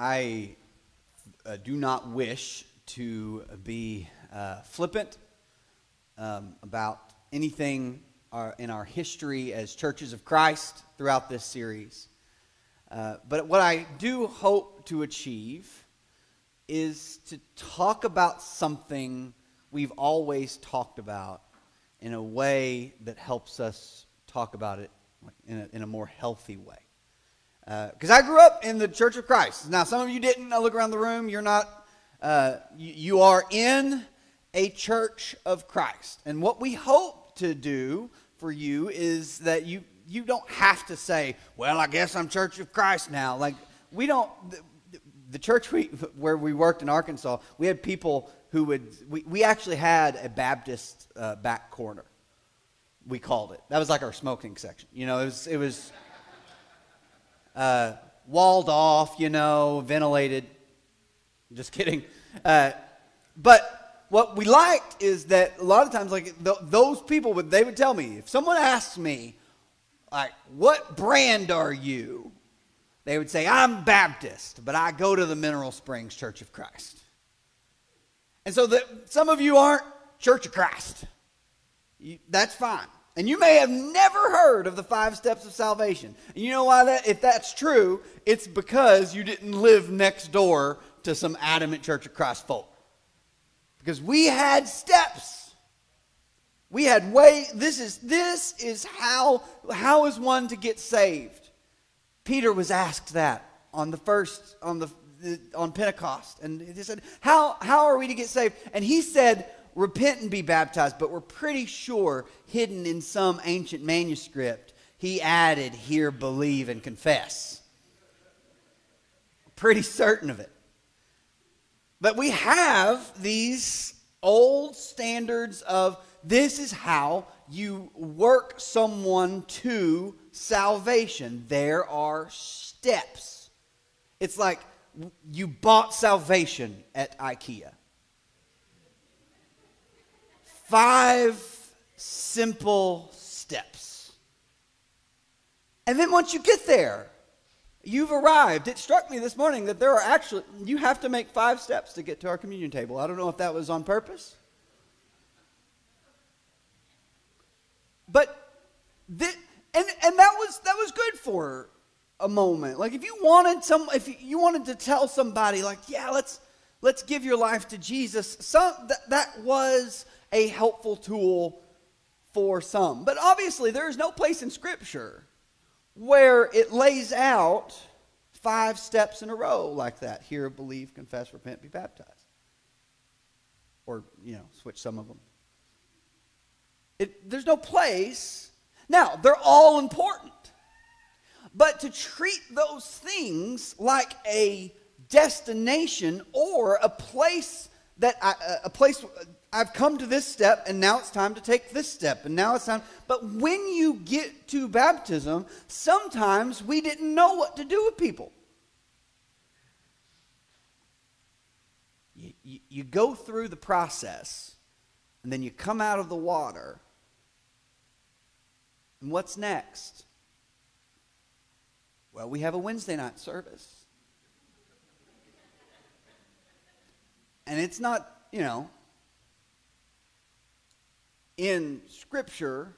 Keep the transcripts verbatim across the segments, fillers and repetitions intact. I uh, do not wish to be uh, flippant um, about anything our, in our history as churches of Christ throughout this series. Uh, but what I do hope to achieve is to talk about something we've always talked about in a way that helps us talk about it in a, in a more healthy way. Because uh, I grew up in the Church of Christ. Now, some of you didn't. I look around the room. You're not, uh, you, you are in a Church of Christ. And what we hope to do for you is that you, you don't have to say, well, I guess I'm Church of Christ now. Like, we don't, the, the church we, where we worked in Arkansas, we had people who would, we, we actually had a Baptist uh, back corner, we called it. That was like our smoking section. You know, it was, it was uh, walled off, you know, ventilated. Just kidding. Uh, but... What we liked is that a lot of times, like th those people, would they would tell me, if someone asked me, like, what brand are you? They would say, I'm Baptist, but I go to the Mineral Springs Church of Christ. And so the, some of you aren't Church of Christ. You, that's fine. And you may have never heard of the five steps of salvation. And you know why that? If that's true, it's because you didn't live next door to some adamant Church of Christ folk. Because we had steps. We had way, this is, this is how, how is one to get saved? Peter was asked that on the first, on the, on Pentecost. And he said, how, how are we to get saved? And he said, repent and be baptized. But we're pretty sure, hidden in some ancient manuscript, he added, hear, believe, and confess. Pretty certain of it. But we have these old standards of this is how you work someone to salvation. There are steps. It's like you bought salvation at IKEA. Five simple steps. And then once you get there, you've arrived. It struck me this morning that there are actually, you have to make five steps to get to our communion table. I don't know if that was on purpose. But, this, and, and that was, that was good for a moment. Like if you wanted some, if you wanted to tell somebody like, yeah, let's, let's give your life to Jesus. Some, th that was a helpful tool for some. But obviously there is no place in Scripture where it lays out five steps in a row like that. Hear, believe, confess, repent, be baptized. Or, you know, switch some of them. It, there's no place. Now, they're all important. But to treat those things like a destination or a place that I, a place I've come to this step, and now it's time to take this step, and now it's time. But when you get to baptism, sometimes we didn't know what to do with people. You, you, you go through the process, and then you come out of the water. And what's next? Well, we have a Wednesday night service. And it's not, you know, in Scripture,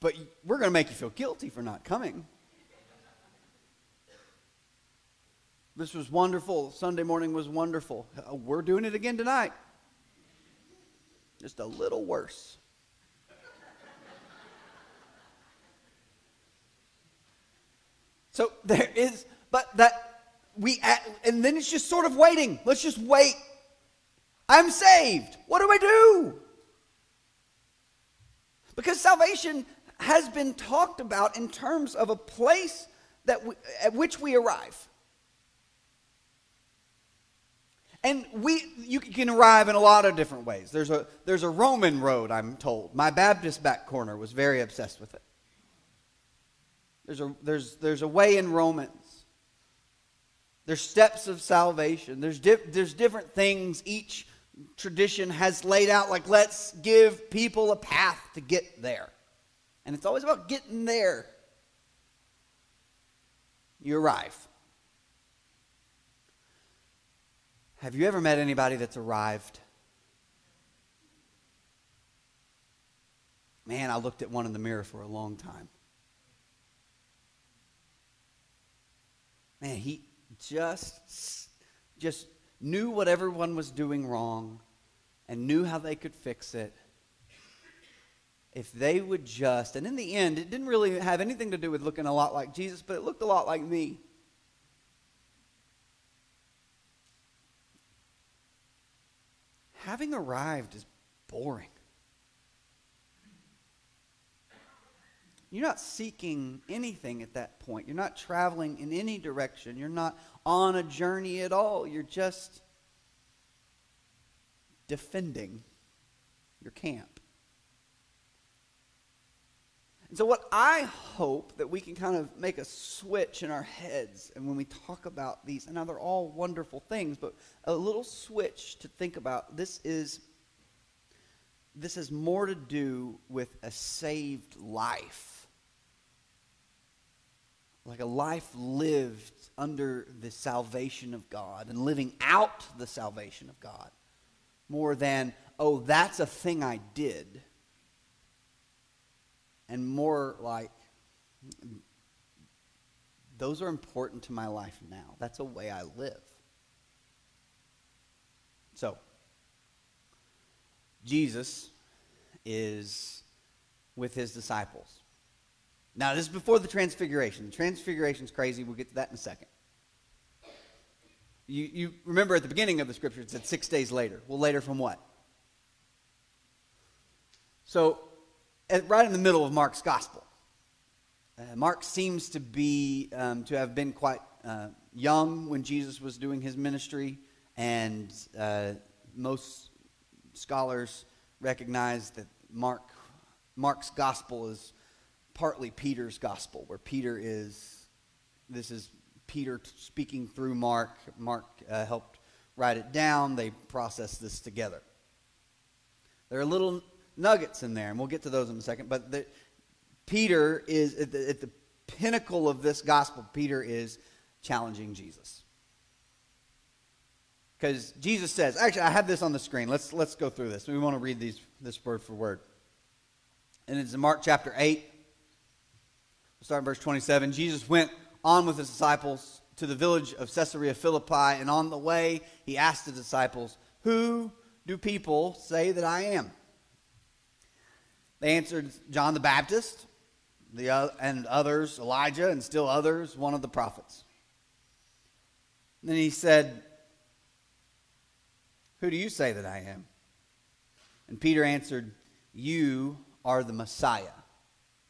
but we're going to make you feel guilty for not coming. This was wonderful. Sunday morning was wonderful. We're doing it again tonight. Just a little worse. So there is, but that, We and then it's just sort of waiting. Let's just wait. I'm saved. What do I do? Because salvation has been talked about in terms of a place that we, at which we arrive. And we, you can arrive in a lot of different ways. There's a, there's a Roman road, I'm told. My Baptist back corner was very obsessed with it. There's a, there's, there's a way in Romans. There's steps of salvation. There's, di there's different things each tradition has laid out. Like, let's give people a path to get there. And it's always about getting there. you arrive. Have you ever met anybody that's arrived? Man, I looked at one in the mirror for a long time. Man, he just, just knew what everyone was doing wrong and knew how they could fix it. If they would just, and in the end, it didn't really have anything to do with looking a lot like Jesus, but it looked a lot like me. Having arrived is boring. You're not seeking anything at that point. You're not traveling in any direction. You're not on a journey at all. You're just defending your camp. And so what I hope that we can kind of make a switch in our heads, and when we talk about these, and now they're all wonderful things, but a little switch to think about, this is, this is more to do with a saved life. Like a life lived under the salvation of God and living out the salvation of God. More than, oh, that's a thing I did. And more like, those are important to my life now. That's a way I live. So, Jesus is with his disciples. Now, this is before the transfiguration. The transfiguration is crazy. We'll get to that in a second. You, you remember at the beginning of the scripture, it said six days later. Well, later from what? So, at, right in the middle of Mark's gospel. Uh, Mark seems to be, um, to have been quite uh, young when Jesus was doing his ministry. And uh, most scholars recognize that Mark, Mark's gospel is partly Peter's gospel, where Peter is, this is Peter speaking through Mark. Mark uh, helped write it down. They processed this together. There are little nuggets in there, and we'll get to those in a second, but the, Peter is, at the, at the pinnacle of this gospel, Peter is challenging Jesus. Because Jesus says, actually, I have this on the screen. Let's, let's go through this. We want to read these, this word for word. And it's in Mark chapter eight. We'll start in verse twenty-seven. Jesus went on with his disciples to the village of Caesarea Philippi. And on the way, he asked the disciples, "Who do people say that I am?" They answered, "John the Baptist, the, uh, and others, Elijah, and still others, one of the prophets." And then he said, "Who do you say that I am?" And Peter answered, "You are the Messiah,"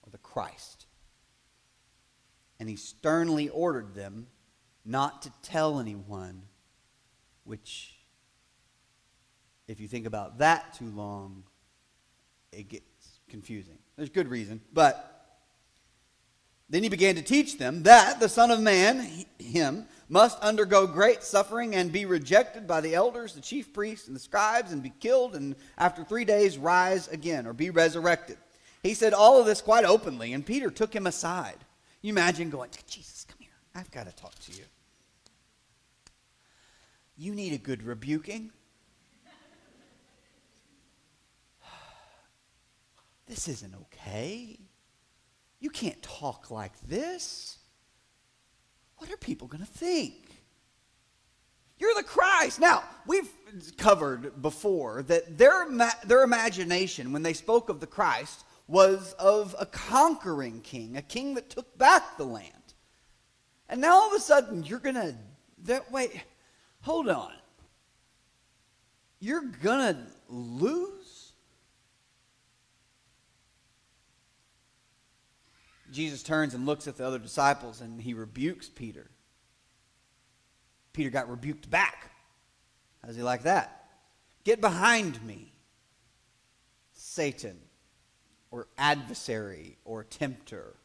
or the Christ. And he sternly ordered them not to tell anyone, which, if you think about that too long, it gets confusing. There's good reason. But then he began to teach them that the Son of Man, him, must undergo great suffering and be rejected by the elders, the chief priests, and the scribes, and be killed, and after three days rise again, or be resurrected. He said all of this quite openly, and Peter took him aside. You imagine going, "Jesus, come here. I've got to talk to you. You need a good rebuking. This isn't okay. You can't talk like this. What are people going to think? You're the Christ." Now, we've covered before that their, their imagination when they spoke of the Christ was of a conquering king, a king that took back the land. And now all of a sudden you're going to, that wait, hold on. You're going to lose? Jesus turns and looks at the other disciples and he rebukes Peter. Peter got rebuked back. How's he like that? "Get behind me, Satan," or adversary, or tempter.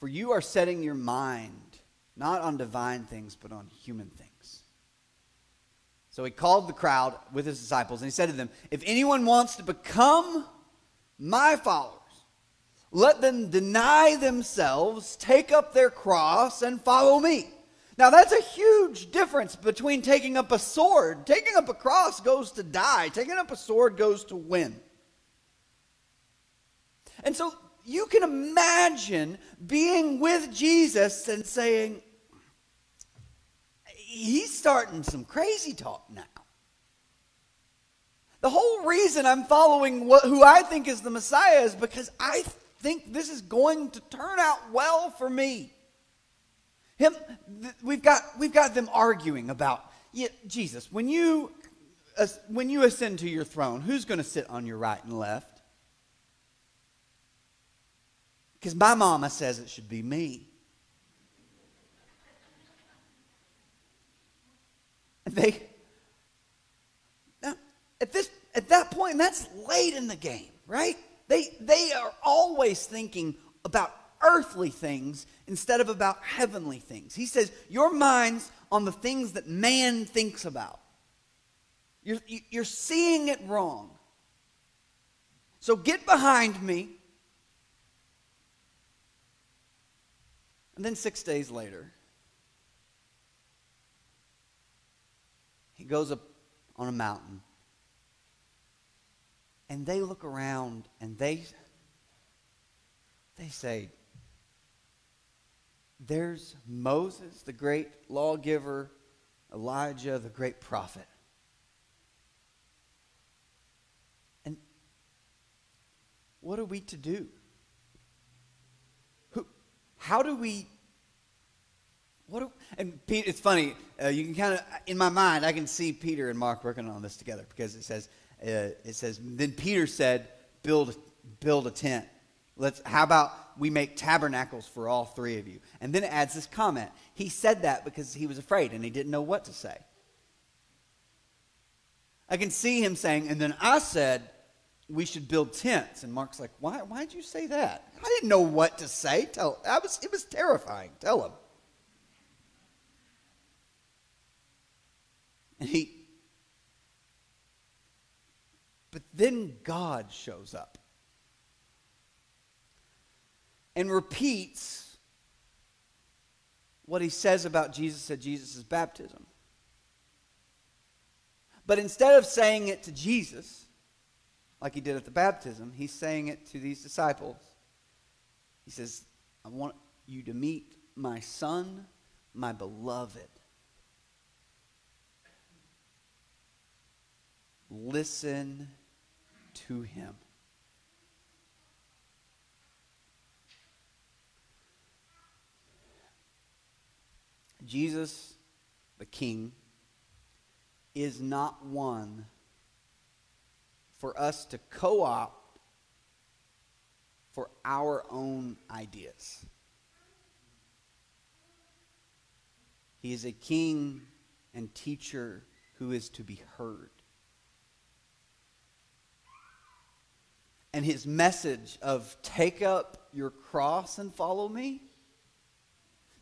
"For you are setting your mind not on divine things, but on human things." So he called the crowd with his disciples and he said to them, "If anyone wants to become my followers, Let them deny themselves, take up their cross, and follow me. Now that's a huge difference between taking up a sword. Taking up a cross goes to die. Taking up a sword goes to win. And so you can imagine being with Jesus and saying, he's starting some crazy talk now. The whole reason I'm following what, who I think is the Messiah is because I think this is going to turn out well for me. Him, th- we've got we've got them arguing about, yeah, Jesus, when you uh, when you ascend to your throne, who's going to sit on your right and left? Because my mama says it should be me. And they now, at this at that point, that's late in the game, right? They they are always thinking about earthly things instead of about heavenly things. He says, your mind's on the things that man thinks about. You're, you're seeing it wrong. So get behind me. And then six days later, he goes up on a mountain. And they look around and they, they say, there's Moses, the great lawgiver, Elijah, the great prophet. And what are we to do? Who, how do we, what do, and Pete, it's funny, uh, you can kind of, in my mind, I can see Peter and Mark working on this together because it says, uh, it says, then Peter said, build, build a tent. Let's, how about we make tabernacles for all three of you? And then it adds this comment. He said that because he was afraid and he didn't know what to say. I can see him saying, and then I said, we should build tents. And Mark's like, why, why'd you say that? I didn't know what to say. Tell, I was, it was terrifying. Tell him. And he, but then God shows up. And repeats what he says about Jesus at Jesus' baptism. But instead of saying it to Jesus, like he did at the baptism, he's saying it to these disciples. He says, I want you to meet my son, my beloved. Listen to him. Jesus, the King, is not one for us to co-opt for our own ideas. He is a king and teacher who is to be heard. And his message of take up your cross and follow me,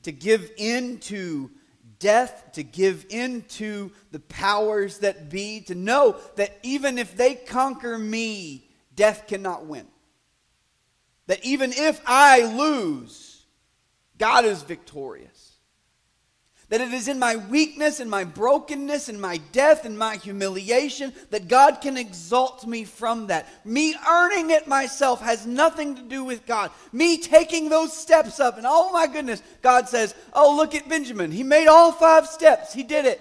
to give in to death, to give in to the powers that be, to know that even if they conquer me, death cannot win. That even if I lose, God is victorious. That it is in my weakness, in my brokenness, in my death, in my humiliation, that God can exalt me from that. Me earning it myself has nothing to do with God. Me taking those steps up, and oh my goodness, God says, oh look at Benjamin, he made all five steps, he did it.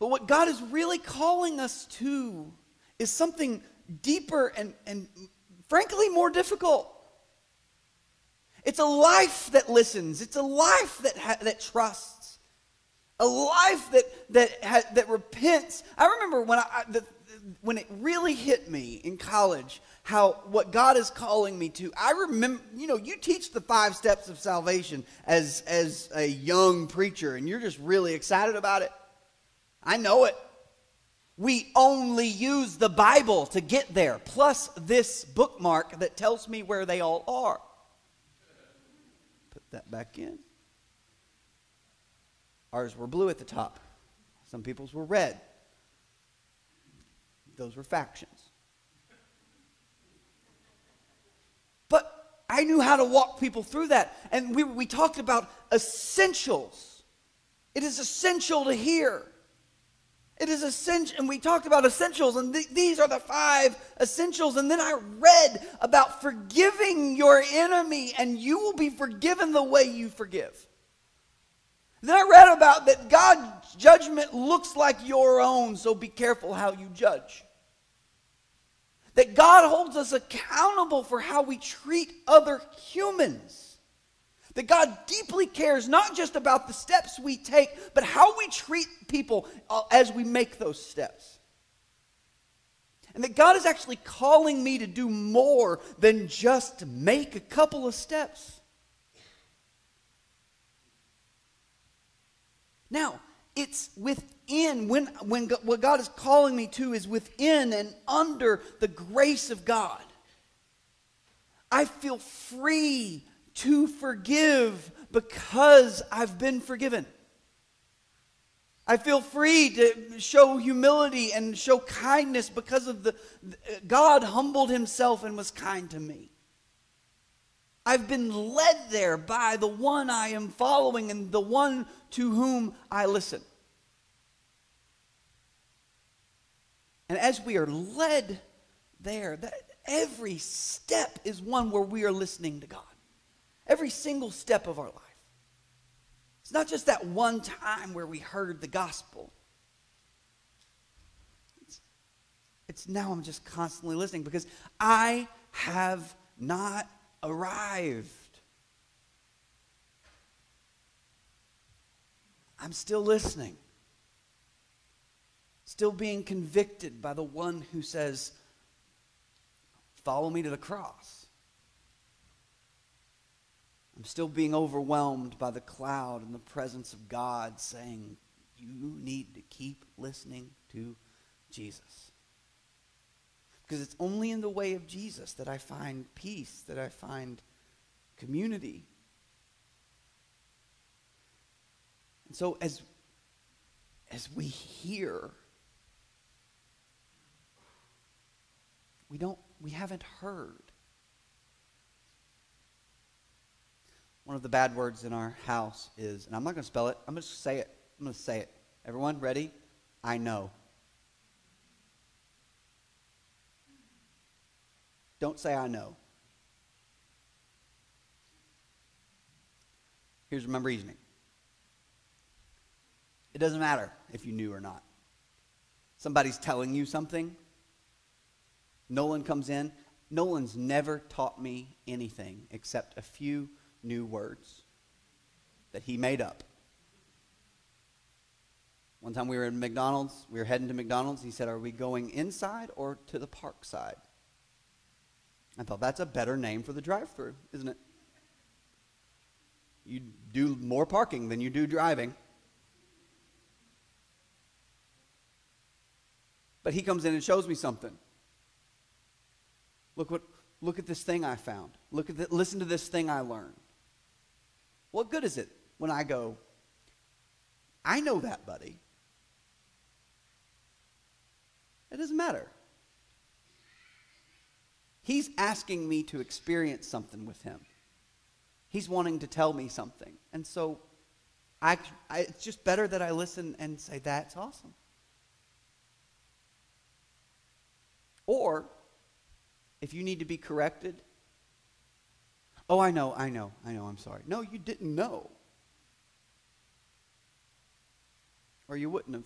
But what God is really calling us to is something deeper and, and frankly more difficult. It's a life that listens. It's a life that ha- that trusts. A life that that ha- that repents. I remember when I, I the, when it really hit me in college how what God is calling me to. I remember, you know, you teach the five steps of salvation as as a young preacher, and you're just really excited about it. I know it. We only use the Bible to get there, plus this bookmark that tells me where they all are. That back in. Ours were blue at the top. Some people's were red. those were factions. But I knew how to walk people through that. And we, we talked about essentials. It is essential to hear. It is essential, and we talked about essentials, and th these are the five essentials. And then I read about forgiving your enemy, and you will be forgiven the way you forgive. And then I read about that God's judgment looks like your own, so be careful how you judge. That God holds us accountable for how we treat other humans. That God deeply cares not just about the steps we take, but how we treat people uh, as we make those steps. And that God is actually calling me to do more than just make a couple of steps. Now, it's within, when, when God, what God is calling me to is within and under the grace of God. I feel free to forgive because I've been forgiven. I feel free to show humility and show kindness because of the God humbled himself and was kind to me. I've been led there by the one I am following and the one to whom I listen. And as we are led there, that every step is one where we are listening to God. Every single step of our life. It's not just that one time where we heard the gospel. It's, it's now I'm just constantly listening because I have not arrived. I'm still listening. Still being convicted by the one who says, follow me to the cross. I'm still being overwhelmed by the cloud and the presence of God saying, you need to keep listening to Jesus. Because it's only in the way of Jesus that I find peace, that I find community. And so as, as we hear, we don't, we haven't heard. One of the bad words in our house is, and I'm not going to spell it, I'm going to say it, I'm going to say it. Everyone ready? I know. Don't say I know. Here's my reasoning. It doesn't matter if you knew or not. Somebody's telling you something. Nolan comes in. Nolan's never taught me anything except a few new words that he made up. One time we were in McDonald's, we were heading to McDonald's, he said, are we going inside or to the park side? I thought that's a better name for the drive-thru, isn't it? You do more parking than you do driving. But he comes in and shows me something. Look what look at this thing I found. Look at the, listen to this thing I learned. What good is it when I go, I know that, buddy? It doesn't matter. He's asking me to experience something with him. He's wanting to tell me something. And so I, I, it's just better that I listen and say, that's awesome. Or if you need to be corrected, oh, I know, I know, I know, I'm sorry. No, you didn't know. Or you wouldn't have.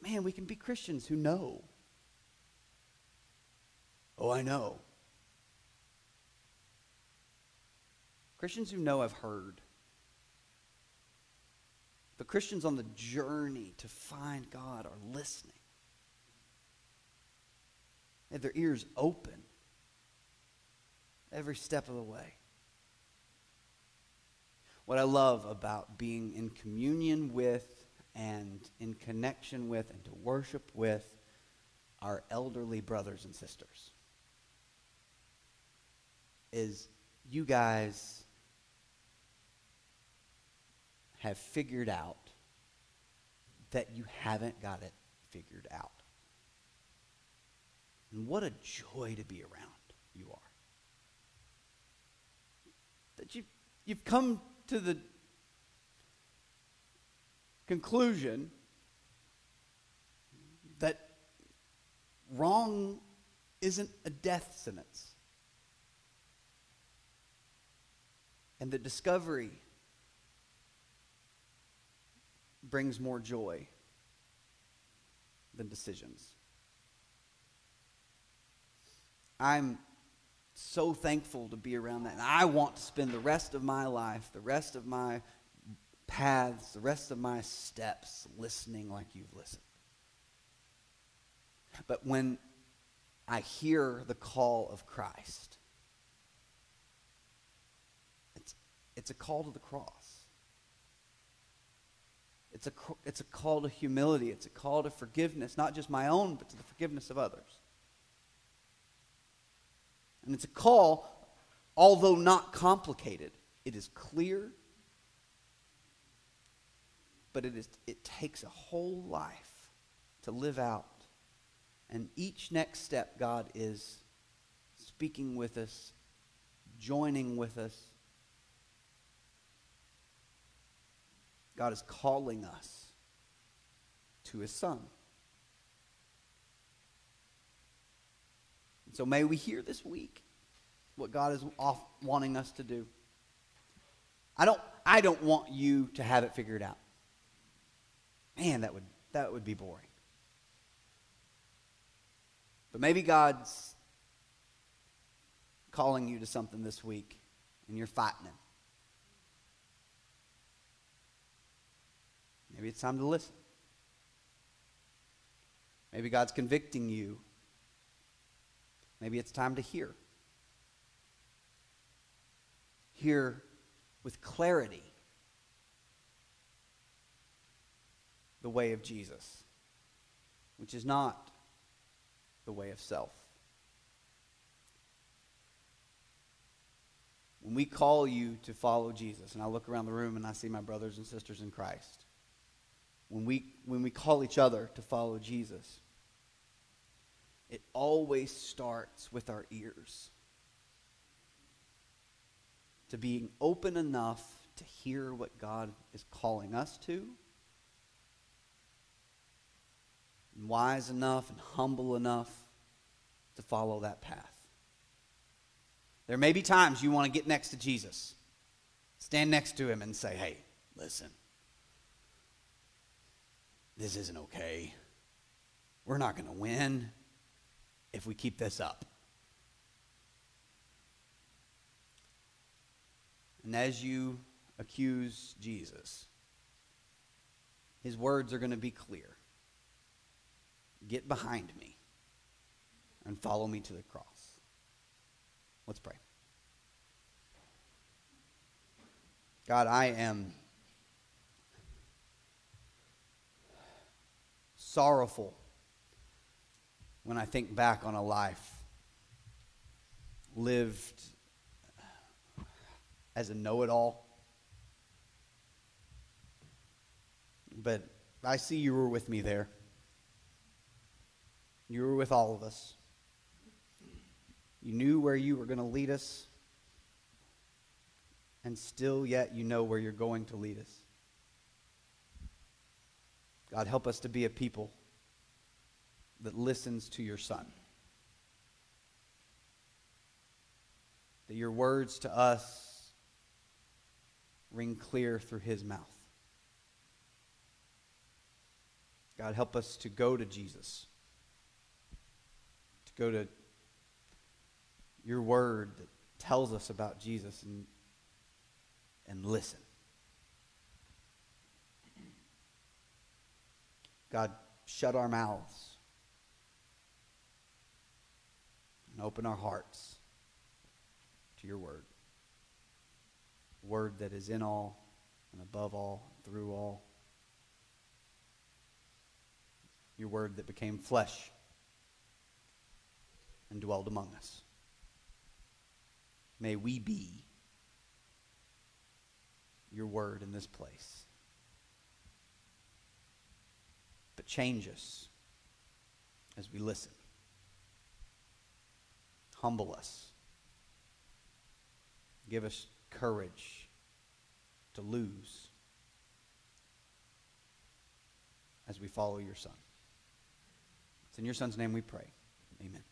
But man, we can be Christians who know. Oh, I know. Christians who know have heard. But Christians on the journey to find God are listening. They have their ears open. Every step of the way. What I love about being in communion with and in connection with and to worship with our elderly brothers and sisters is you guys have figured out that you haven't got it figured out. And what a joy to be around you are. That you, you've come to the conclusion that wrong isn't a death sentence. And that discovery brings more joy than decisions. I'm so thankful to be around that. And I want to spend the rest of my life, the rest of my paths, the rest of my steps listening like you've listened. But when I hear the call of Christ, it's, it's a call to the cross. It's a, it's a call to humility. It's a call to forgiveness, not just my own, but to the forgiveness of others. And it's a call, although not complicated. It is clear, but it is, it takes a whole life to live out. And each next step, God is speaking with us, joining with us. God is calling us to his Son. And so may we hear this week what God is off wanting us to do. I don't, I don't want you to have it figured out. Man, that would, that would be boring. But maybe God's calling you to something this week and you're fighting him. Maybe it's time to listen. Maybe God's convicting you. Maybe it's time to hear. Hear with clarity the way of Jesus, which is not the way of self. When we call you to follow Jesus, and I look around the room and I see my brothers and sisters in Christ, When we, when we call each other to follow Jesus, it always starts with our ears. To being open enough to hear what God is calling us to. And wise enough and humble enough to follow that path. There may be times you want to get next to Jesus. Stand next to him and say, hey, listen. This isn't okay. We're not going to win if we keep this up. And as you accuse Jesus, his words are going to be clear. Get behind me and follow me to the cross. Let's pray. God, I am sorrowful when I think back on a life lived as a know-it-all. But I see you were with me there. You were with all of us. You knew where you were going to lead us, and still yet you know where you're going to lead us. God, help us to be a people that listens to your Son. That your words to us ring clear through his mouth. God, help us to go to Jesus. To go to your word that tells us about Jesus and, and listen. God, shut our mouths and open our hearts to your word. Word that is in all and above all, through all. Your word that became flesh and dwelled among us. May we be your word in this place. Change us. as we listen. Humble us. Give us courage to lose as we follow your Son. It's in your Son's name we pray. Amen.